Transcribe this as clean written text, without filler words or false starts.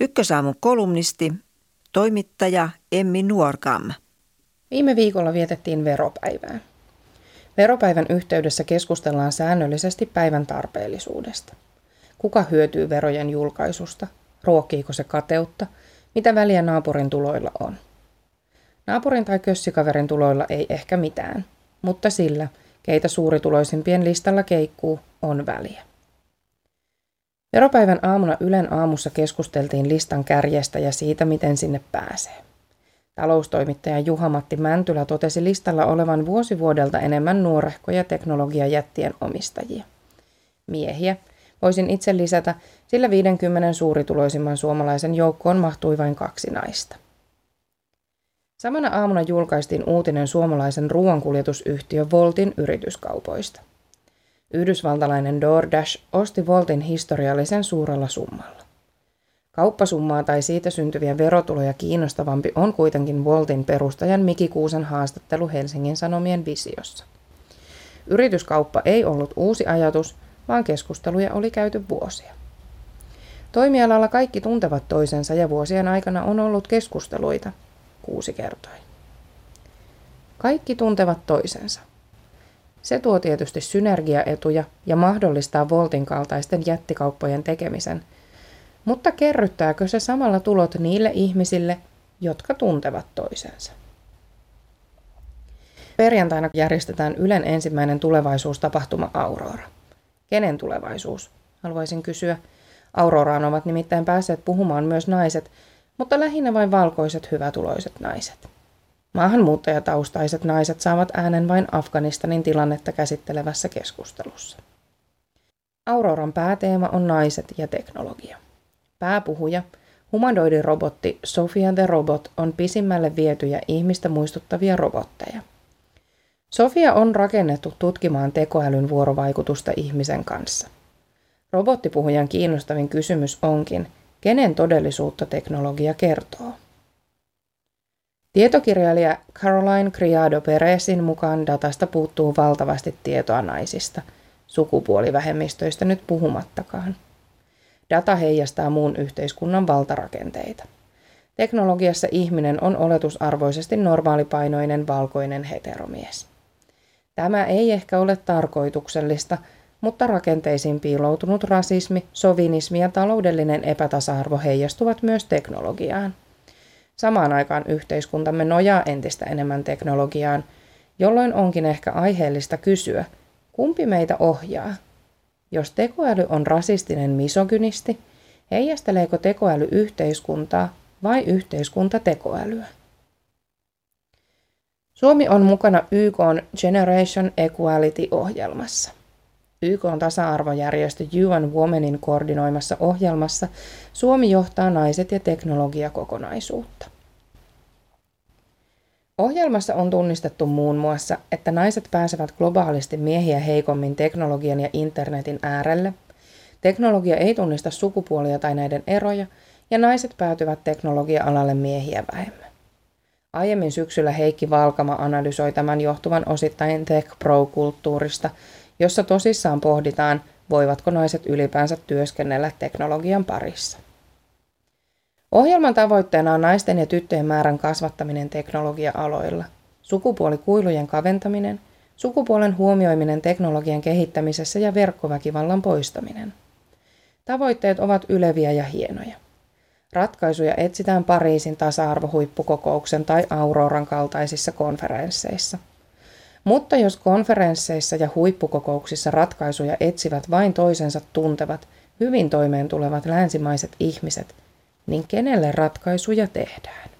Ykkösaamun kolumnisti, toimittaja Emmi Nuorgam. Viime viikolla vietettiin veropäivää. Veropäivän yhteydessä keskustellaan säännöllisesti päivän tarpeellisuudesta. Kuka hyötyy verojen julkaisusta? Ruokkiiko se kateutta? Mitä väliä naapurin tuloilla on? Naapurin tai kössikaverin tuloilla ei ehkä mitään, mutta sillä, keitä suurituloisimpien listalla keikkuu, on väliä. Veropäivän aamuna Ylen aamussa keskusteltiin listan kärjestä ja siitä, miten sinne pääsee. Taloustoimittaja Juha-Matti Mäntylä totesi listalla olevan vuosi vuodelta enemmän nuorehkoja teknologiajättien omistajia. Miehiä voisin itse lisätä, sillä 50 suurituloisimman suomalaisen joukkoon mahtui vain 2 naista. Samana aamuna julkaistiin uutinen suomalaisen ruoankuljetusyhtiö Voltin yrityskaupoista. Yhdysvaltalainen DoorDash osti Voltin historiallisen suurella summalla. Kauppasummaa tai siitä syntyviä verotuloja kiinnostavampi on kuitenkin Voltin perustajan Miki Kuusen haastattelu Helsingin Sanomien Visiossa. Yrityskauppa ei ollut uusi ajatus, vaan keskusteluja oli käyty vuosia. Toimialalla kaikki tuntevat toisensa ja vuosien aikana on ollut keskusteluita, Kuusi kertoi. Kaikki tuntevat toisensa. Se tuo tietysti synergiaetuja ja mahdollistaa Voltin kaltaisten jättikauppojen tekemisen, mutta kerryttääkö se samalla tulot niille ihmisille, jotka tuntevat toisensa? Perjantaina järjestetään Ylen ensimmäinen tulevaisuustapahtuma Aurora. Kenen tulevaisuus? Haluaisin kysyä. Auroraan ovat nimittäin päässeet puhumaan myös naiset, mutta lähinnä vain valkoiset hyvätuloiset naiset. Maahanmuuttajataustaiset naiset saavat äänen vain Afganistanin tilannetta käsittelevässä keskustelussa. Auroran pääteema on naiset ja teknologia. Pääpuhuja, humanoidirobotti Sofia the Robot, on pisimmälle vietyjä ihmistä muistuttavia robotteja. Sofia on rakennettu tutkimaan tekoälyn vuorovaikutusta ihmisen kanssa. Robottipuhujan kiinnostavin kysymys onkin, kenen todellisuutta teknologia kertoo. Tietokirjailija Caroline Criado-Perezin mukaan datasta puuttuu valtavasti tietoa naisista, sukupuolivähemmistöistä nyt puhumattakaan. Data heijastaa muun yhteiskunnan valtarakenteita. Teknologiassa ihminen on oletusarvoisesti normaalipainoinen valkoinen heteromies. Tämä ei ehkä ole tarkoituksellista, mutta rakenteisiin piiloutunut rasismi, sovinismi ja taloudellinen epätasa-arvo heijastuvat myös teknologiaan. Samaan aikaan yhteiskuntamme nojaa entistä enemmän teknologiaan, jolloin onkin ehkä aiheellista kysyä, kumpi meitä ohjaa? Jos tekoäly on rasistinen misogynisti, heijasteleeko tekoäly yhteiskuntaa vai yhteiskunta tekoälyä? Suomi on mukana YK:n Generation Equality-ohjelmassa. YK:n tasa-arvojärjestö UN Womenin koordinoimassa ohjelmassa Suomi johtaa naiset ja teknologiakokonaisuutta. Ohjelmassa on tunnistettu muun muassa, että naiset pääsevät globaalisti miehiä heikommin teknologian ja internetin äärelle, teknologia ei tunnista sukupuolia tai näiden eroja, ja naiset päätyvät teknologia-alalle miehiä vähemmän. Aiemmin syksyllä Heikki Valkama analysoi tämän johtuvan osittain tech-pro-kulttuurista, jossa tosissaan pohditaan, voivatko naiset ylipäänsä työskennellä teknologian parissa. Ohjelman tavoitteena on naisten ja tyttöjen määrän kasvattaminen teknologia-aloilla, sukupuolikuilujen kaventaminen, sukupuolen huomioiminen teknologian kehittämisessä ja verkkoväkivallan poistaminen. Tavoitteet ovat yleviä ja hienoja. Ratkaisuja etsitään Pariisin tasa-arvohuippukokouksen tai Auroran kaltaisissa konferensseissa. Mutta jos konferensseissa ja huippukokouksissa ratkaisuja etsivät vain toisensa tuntevat, hyvin toimeentulevat länsimaiset ihmiset, niin kenelle ratkaisuja tehdään?